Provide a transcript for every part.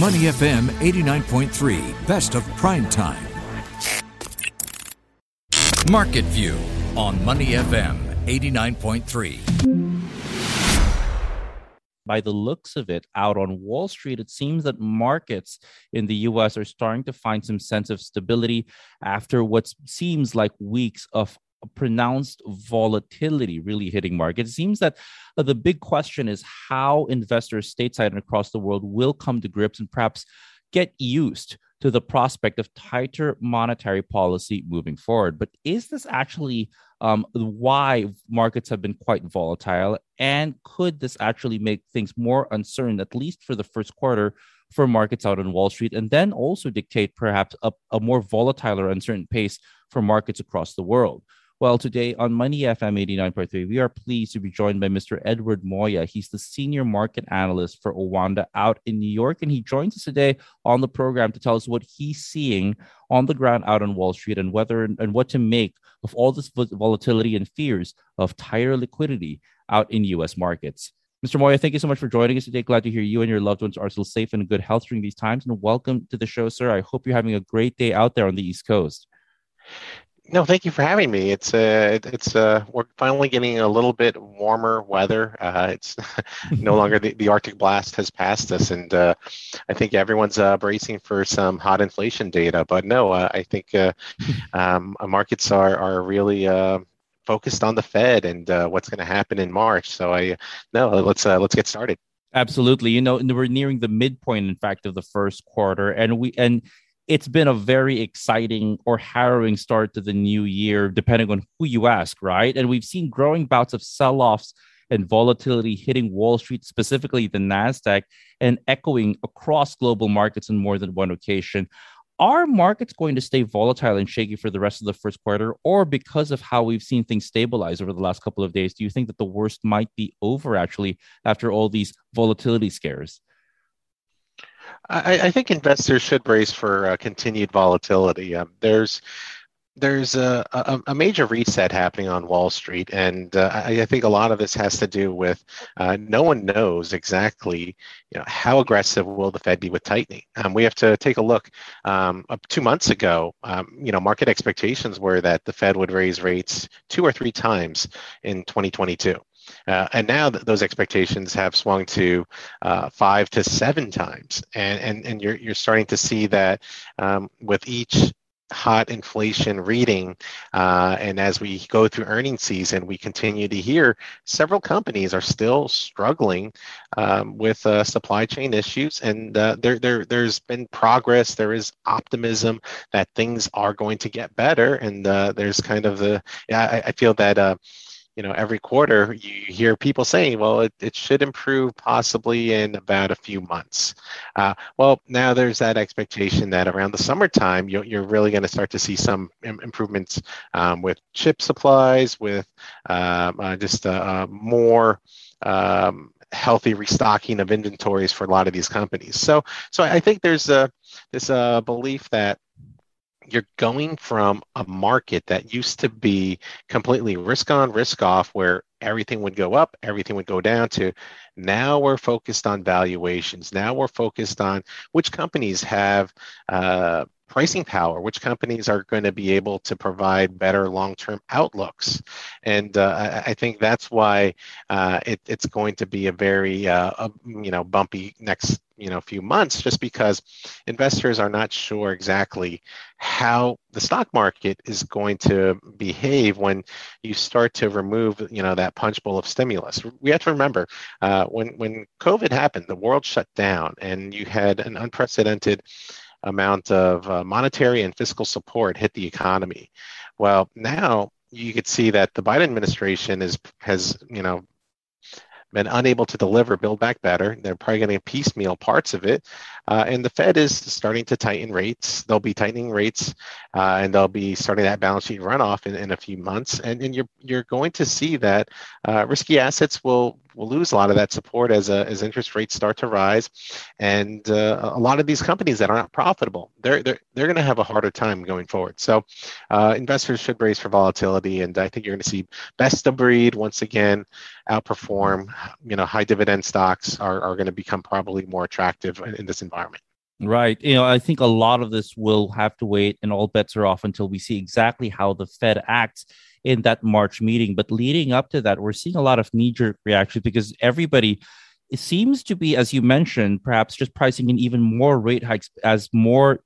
Money FM 89.3, best of prime time. Market View on Money FM 89.3. By the looks of it, out on Wall Street, it seems that markets in the U.S. are starting to find some sense of stability after what seems like weeks of pronounced volatility really hitting markets. It seems that the big question is how investors stateside and across the world will come to grips and perhaps get used to the prospect of tighter monetary policy moving forward. But is this actually why markets have been quite volatile? And could this actually make things more uncertain, at least for the first quarter, for markets out on Wall Street, and then also dictate perhaps a more volatile or uncertain pace for markets across the world? Well, today on Money FM 89.3, we are pleased to be joined by Mr. Edward Moya. He's the senior market analyst for OANDA out in New York, and he joins us today on the program to tell us what he's seeing on the ground out on Wall Street and whether and what to make of all this volatility and fears of tighter liquidity out in U.S. markets. Mr. Moya, thank you so much for joining us today. Glad to hear you and your loved ones are still safe and in good health during these times. And welcome to the show, sir. I hope you're having a great day out there on the East Coast. No, thank you for having me. We're finally getting a little bit warmer weather. It's no longer the Arctic blast has passed us, and I think everyone's bracing for some hot inflation data. But no, I think markets are really focused on the Fed and what's going to happen in March. So let's get started. Absolutely, we're nearing the midpoint, in fact, of the first quarter, and it's been a very exciting or harrowing start to the new year, depending on who you ask, right? And we've seen growing bouts of sell-offs and volatility hitting Wall Street, specifically the Nasdaq, and echoing across global markets on more than one occasion. Are markets going to stay volatile and shaky for the rest of the first quarter? Or because of how we've seen things stabilize over the last couple of days, do you think that the worst might be over, actually, after all these volatility scares? I think investors should brace for continued volatility. There's a major reset happening on Wall Street, and I think a lot of this has to do with no one knows exactly how aggressive will the Fed be with tightening. We have to take a look. Up 2 months ago, market expectations were that the Fed would raise rates 2 or 3 times in 2022. And now those expectations have swung to 5 to 7 times, and you're starting to see that with each hot inflation reading, and as we go through earnings season, we continue to hear several companies are still struggling with supply chain issues, and there's been progress. There is optimism that things are going to get better, and there's kind of I feel that. Every quarter you hear people saying, well, it should improve possibly in about a few months. Now there's that expectation that around the summertime, you're really going to start to see some improvements with chip supplies, with more healthy restocking of inventories for a lot of these companies. So I think there's this belief that you're going from a market that used to be completely risk on, risk off, where everything would go up, everything would go down, to now we're focused on valuations. Now we're focused on which companies have pricing power, which companies are going to be able to provide better long-term outlooks. And I think that's why it's going to be a very, bumpy next few months, just because investors are not sure exactly how the stock market is going to behave when you start to remove, that punch bowl of stimulus. We have to remember when COVID happened, the world shut down, and you had an unprecedented amount of monetary and fiscal support hit the economy. Well, now you could see that the Biden administration has been unable to deliver Build Back Better. They're probably going to piecemeal parts of it. And the Fed is starting to tighten rates. They'll be tightening rates, and they'll be starting that balance sheet runoff in a few months. And you're going to see that risky assets will will lose a lot of that support as interest rates start to rise. And a lot of these companies that are not profitable, they're going to have a harder time going forward. So investors should brace for volatility. And I think you're going to see best of breed once again outperform. You know, high dividend stocks are going to become probably more attractive in this environment. Right. You know, I think a lot of this will have to wait, and all bets are off until we see exactly how the Fed acts in that March meeting. But leading up to that, we're seeing a lot of knee-jerk reactions because everybody seems to be, as you mentioned, perhaps just pricing in even more rate hikes as more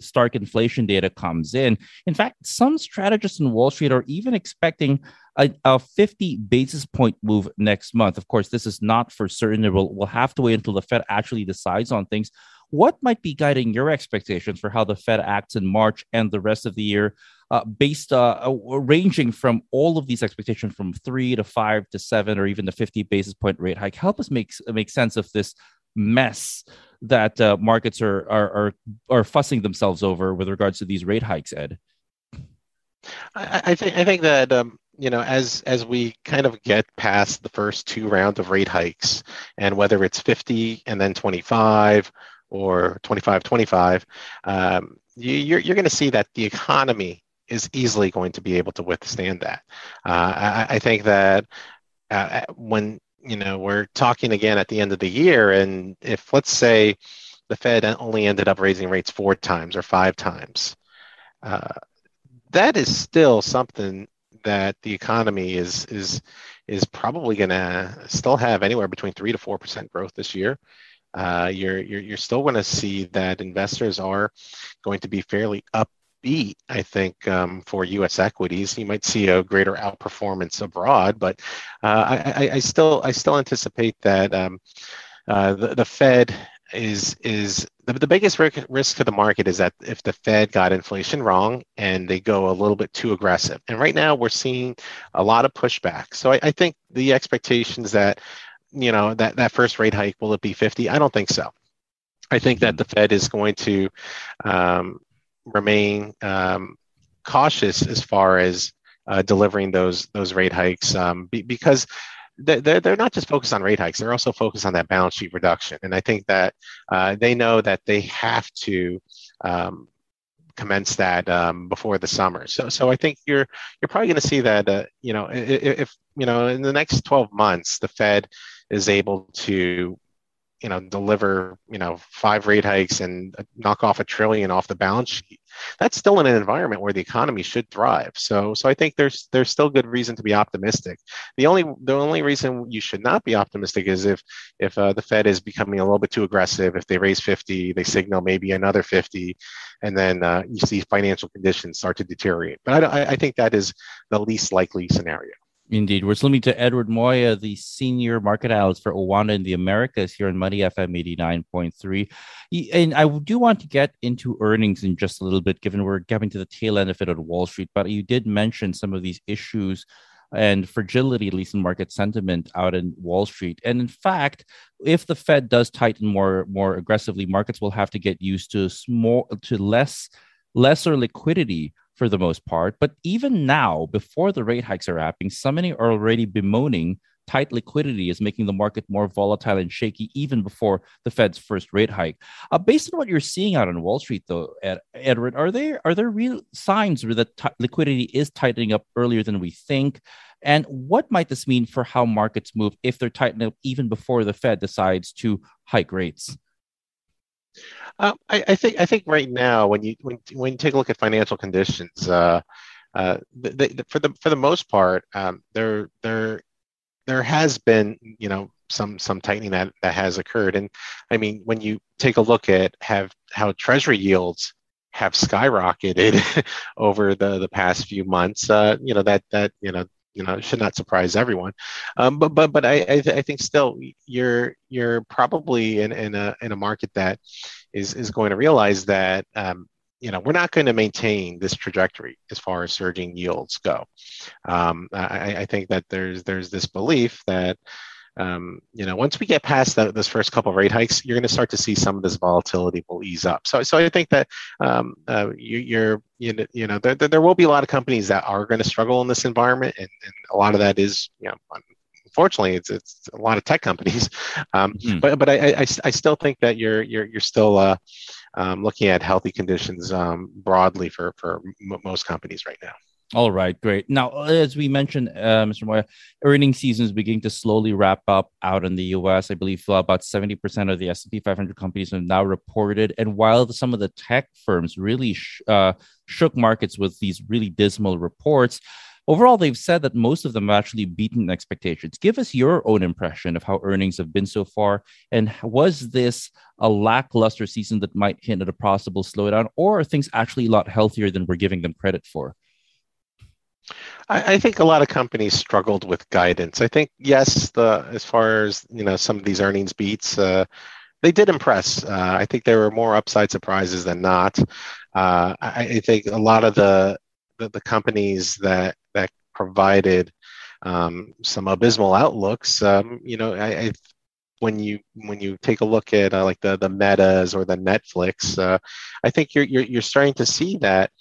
stark inflation data comes in. In fact, some strategists in Wall Street are even expecting a 50 basis point move next month. Of course, this is not for certain. We'll have to wait until the Fed actually decides on things. What might be guiding your expectations for how the Fed acts in March and the rest of the year, ranging from all of these expectations from 3 to 5 to 7 or even the 50 basis point rate hike? Help us make sense of this mess that markets are fussing themselves over with regards to these rate hikes, Ed. I think that you know, as we kind of get past the first two rounds of rate hikes, and whether it's 50 and then 25 or 25, you're going to see that the economy is easily going to be able to withstand that. I think that when, you know, we're talking again at the end of the year, and if, let's say, the Fed only ended up raising rates 4 times or 5 times, that is still something that the economy is probably going to still have anywhere between 3 to 4% growth this year. You're still going to see that investors are going to be fairly upbeat. I think for U.S. equities, you might see a greater outperformance abroad, but I still anticipate that the Fed is the biggest risk to the market is that if the Fed got inflation wrong and they go a little bit too aggressive. And right now we're seeing a lot of pushback. So I think the expectations that, you know, that first rate hike, will it be 50? I don't think so. I think that the Fed is going to remain cautious as far as delivering those rate hikes because they're not just focused on rate hikes. They're also focused on that balance sheet reduction. And I think that they know that they have to commence that before the summer. So I think you're probably going to see that, you know, if, you know, in the next 12 months, the Fed is able to, you know, deliver, you know, 5 rate hikes and knock off $1 trillion off the balance sheet. That's still in an environment where the economy should thrive. So I think there's still good reason to be optimistic. The only reason you should not be optimistic is if the Fed is becoming a little bit too aggressive. If they raise 50, they signal maybe another 50, and then you see financial conditions start to deteriorate. But I think that is the least likely scenario. Indeed. We're listening to Edward Moya, the senior market analyst for OANDA in the Americas here on Money FM 89.3. And I do want to get into earnings in just a little bit, given we're getting to the tail end of it on Wall Street. But you did mention some of these issues and fragility, at least in market sentiment out in Wall Street. And in fact, if the Fed does tighten more aggressively, markets will have to get used to lesser liquidity for the most part. But even now, before the rate hikes are happening, so many are already bemoaning tight liquidity is making the market more volatile and shaky even before the Fed's first rate hike. Based on what you're seeing out on Wall Street, though, Edward, are there real signs that liquidity is tightening up earlier than we think? And what might this mean for how markets move if they're tightening up even before the Fed decides to hike rates? I think right now, when you take a look at financial conditions, for the most part, there has been, you know, some tightening that has occurred. And I mean, when you take a look at how Treasury yields have skyrocketed over the past few months, you know, that should not surprise everyone. But I think still you're probably in a market that is going to realize that, you know, we're not going to maintain this trajectory as far as surging yields go. I think that there's this belief that, you know, once we get past those first couple of rate hikes, you're going to start to see some of this volatility will ease up. So I think that there will be a lot of companies that are going to struggle in this environment, and a lot of that is, you know, unfortunately, it's a lot of tech companies. But I still think that you're still looking at healthy conditions broadly for most companies right now. All right, great. Now, as we mentioned, Mr. Moya, earnings seasons begin to slowly wrap up out in the U.S. I believe about 70% of the S&P 500 companies have now reported. And while some of the tech firms really shook markets with these really dismal reports, overall, they've said that most of them have actually beaten expectations. Give us your own impression of how earnings have been so far. And was this a lackluster season that might hint at a possible slowdown, or are things actually a lot healthier than we're giving them credit for? I think a lot of companies struggled with guidance. I think, yes, as far as some of these earnings beats, they did impress. I think there were more upside surprises than not. I think a lot of the companies that provided some abysmal outlooks, when you take a look at like the Metas or the Netflix, I think you're starting to see that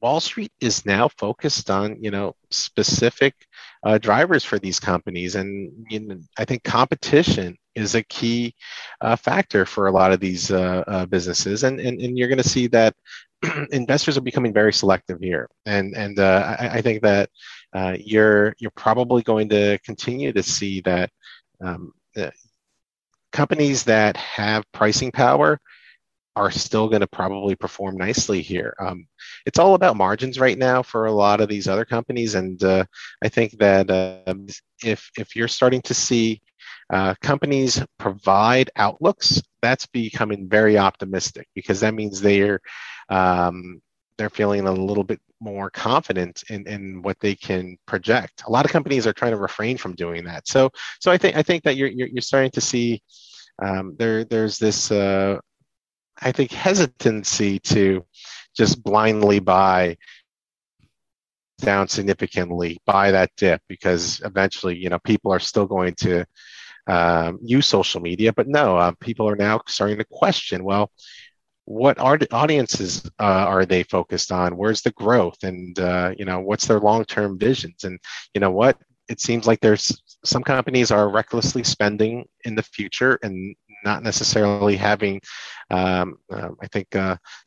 Wall Street is now focused on, specific drivers for these companies. And I think competition is a key factor for a lot of these businesses. And you're going to see that investors are becoming very selective here. And I think that you're probably going to continue to see that companies that have pricing power are still going to probably perform nicely here. It's all about margins right now for a lot of these other companies. And I think that if you're starting to see companies provide outlooks, that's becoming very optimistic, because that means they're feeling a little bit more confident in what they can project. A lot of companies are trying to refrain from doing that. So I think that you're starting to see there's this I think hesitancy to just blindly buy down significantly, buy that dip, because eventually, people are still going to use social media. But no, people are now starting to question, well, what audiences are they focused on? Where's the growth? And, what's their long-term visions? And you know what? It seems like there's some companies are recklessly spending in the future and not necessarily having,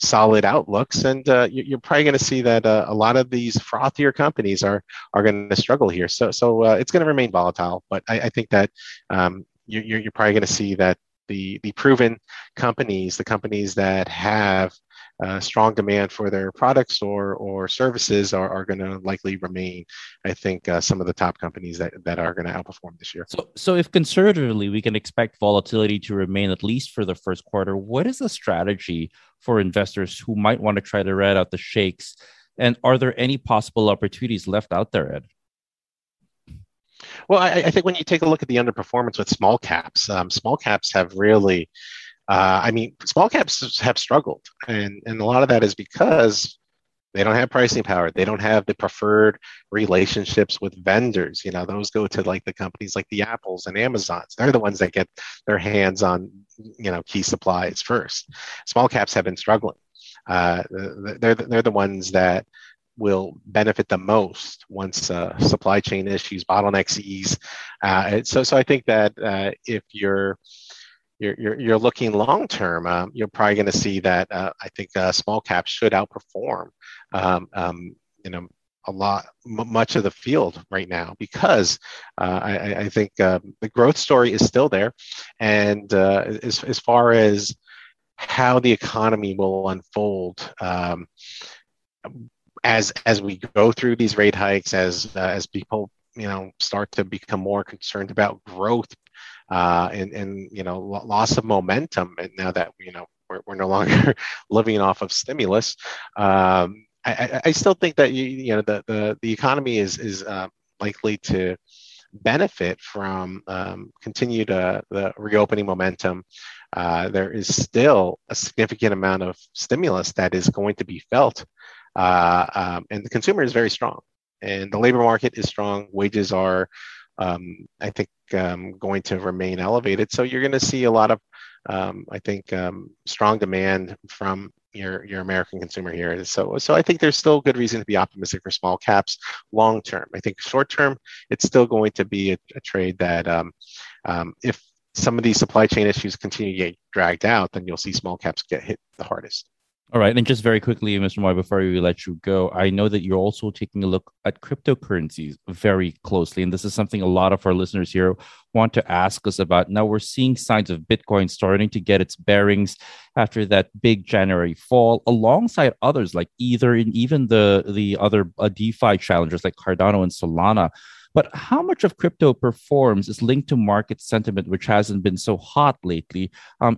solid outlooks. And you're probably going to see that a lot of these frothier companies are going to struggle here. So it's going to remain volatile. But I think that you're probably going to see that the proven companies, the companies that have strong demand for their products or services are going to likely remain, I think, some of the top companies that are going to outperform this year. So if conservatively we can expect volatility to remain at least for the first quarter, what is the strategy for investors who might want to try to ride out the shakes? And are there any possible opportunities left out there, Ed? Well, I think when you take a look at the underperformance with small caps have really... small caps have struggled, and a lot of that is because they don't have pricing power. They don't have the preferred relationships with vendors. Those go to like the companies like the Apples and Amazons. They're the ones that get their hands on, key supplies first. Small caps have been struggling. They're the ones that will benefit the most once supply chain issues, bottlenecks ease. So I think that if you're looking long term, you're probably going to see that I think small caps should outperform much of the field right now, because I think the growth story is still there. And as far as how the economy will unfold as we go through these rate hikes, as people start to become more concerned about growth and loss of momentum, and now that we're no longer living off of stimulus, I still think that the economy is likely to benefit from continued the reopening momentum. There is still a significant amount of stimulus that is going to be felt, and the consumer is very strong, and the labor market is strong. Wages are going to remain elevated. So you're going to see a lot of I think strong demand from your American consumer here. So I think there's still good reason to be optimistic for small caps long term. I think short term, it's still going to be a trade that if some of these supply chain issues continue to get dragged out, then you'll see small caps get hit the hardest. All right. And just very quickly, Mr. Moy, before we let you go, I know that you're also taking a look at cryptocurrencies very closely. And this is something a lot of our listeners here want to ask us about. Now, we're seeing signs of Bitcoin starting to get its bearings after that big January fall, alongside others like Ether and even the other DeFi challengers like Cardano and Solana. But how much of crypto performs is linked to market sentiment, which hasn't been so hot lately.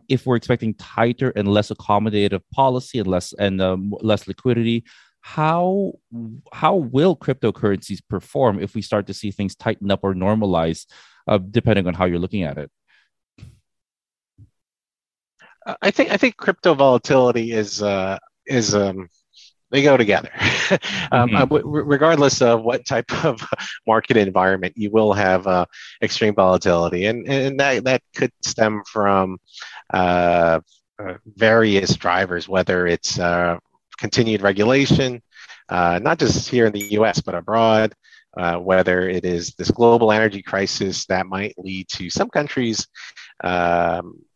If we're expecting tighter and less accommodative policy and less liquidity, how will cryptocurrencies perform if we start to see things tighten up or normalize, depending on how you're looking at it? I think crypto volatility is they go together. Regardless of what type of market environment, you will have extreme volatility, and that could stem from various drivers, whether it's continued regulation, not just here in the U.S. but abroad, whether it is this global energy crisis that might lead to some countries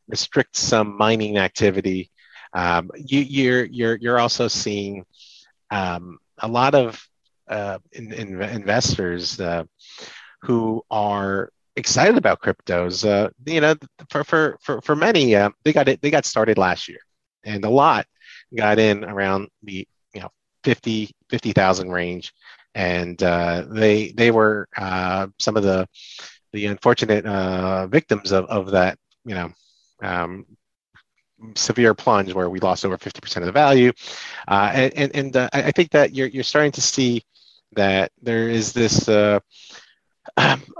restrict some mining activity. You're also seeing a lot of investors who are excited about cryptos. For many, they got started last year, and a lot got in around the 50,000 range, and they were some of the unfortunate victims of that severe plunge where we lost over 50% of the value, and I think that you're starting to see that there is this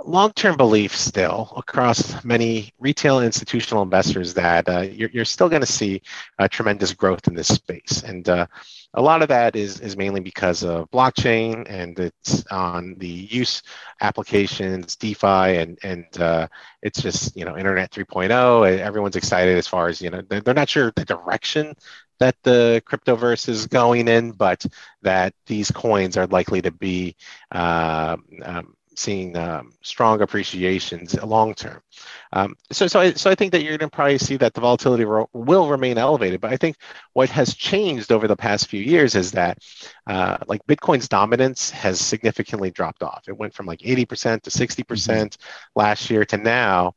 long-term belief still across many retail and institutional investors that you're still going to see tremendous growth in this space, and a lot of that is mainly because of blockchain, and it's on the use applications, DeFi, and it's just Internet 3.0. And everyone's excited as far as they're not sure the direction that the cryptoverse is going in, but that these coins are likely to be seeing strong appreciations long term. So I think that you're going to probably see that the volatility will remain elevated. But I think what has changed over the past few years is that like Bitcoin's dominance has significantly dropped off. It went from like 80% to 60% last year to now.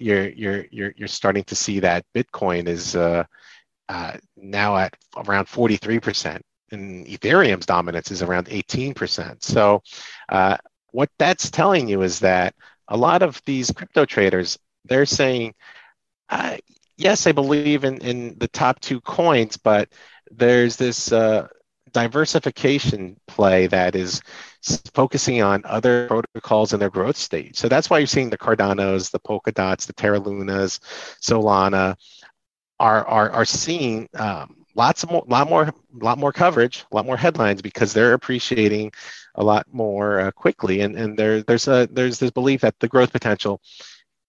You're starting to see that Bitcoin is now at around 43%, and Ethereum's dominance is around 18%. So what that's telling you is that a lot of these crypto traders, they're saying, yes, I believe in the top two coins, but there's this diversification play that is focusing on other protocols in their growth stage. So that's why you're seeing the Cardanos, the Polka Dots, the Terra Lunas, Solana are seeing lot more coverage, a lot more headlines, because they're appreciating a lot more quickly, and there's this belief that the growth potential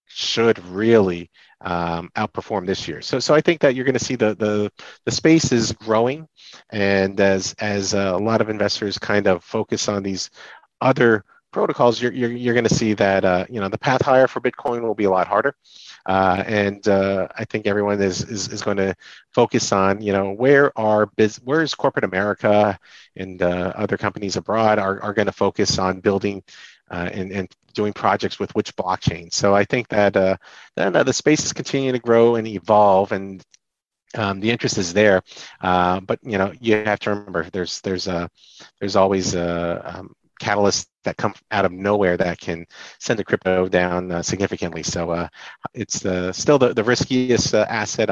should really outperform this year. So I think that you're going to see the space is growing, and as a lot of investors kind of focus on these other protocols, you're going to see that the path higher for Bitcoin will be a lot harder. And I think everyone is going to focus on, where's corporate America and other companies abroad are going to focus on building and doing projects with which blockchain. So I think that the space is continuing to grow and evolve, and the interest is there. But, you have to remember there's always catalysts that come out of nowhere that can send the crypto down significantly. So it's still the riskiest asset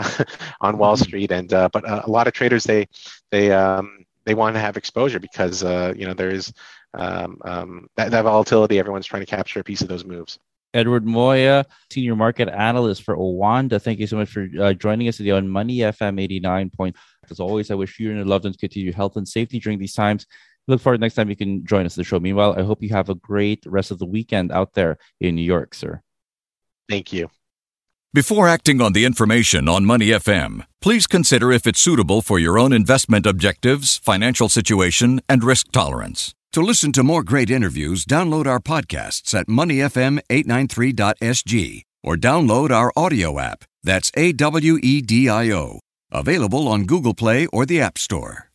on Wall Street, and but a lot of traders they want to have exposure because there is that volatility. Everyone's trying to capture a piece of those moves. Edward Moya, senior market analyst for OANDA. Thank you so much for joining us today on Money FM 89.3. As always, I wish you and your loved ones continued health and safety during these times. Look forward to next time you can join us on the show. Meanwhile, I hope you have a great rest of the weekend out there in New York, sir. Thank you. Before acting on the information on Money FM, please consider if it's suitable for your own investment objectives, financial situation, and risk tolerance. To listen to more great interviews, download our podcasts at moneyfm893.sg or download our audio app. That's AWEDIO. Available on Google Play or the App Store.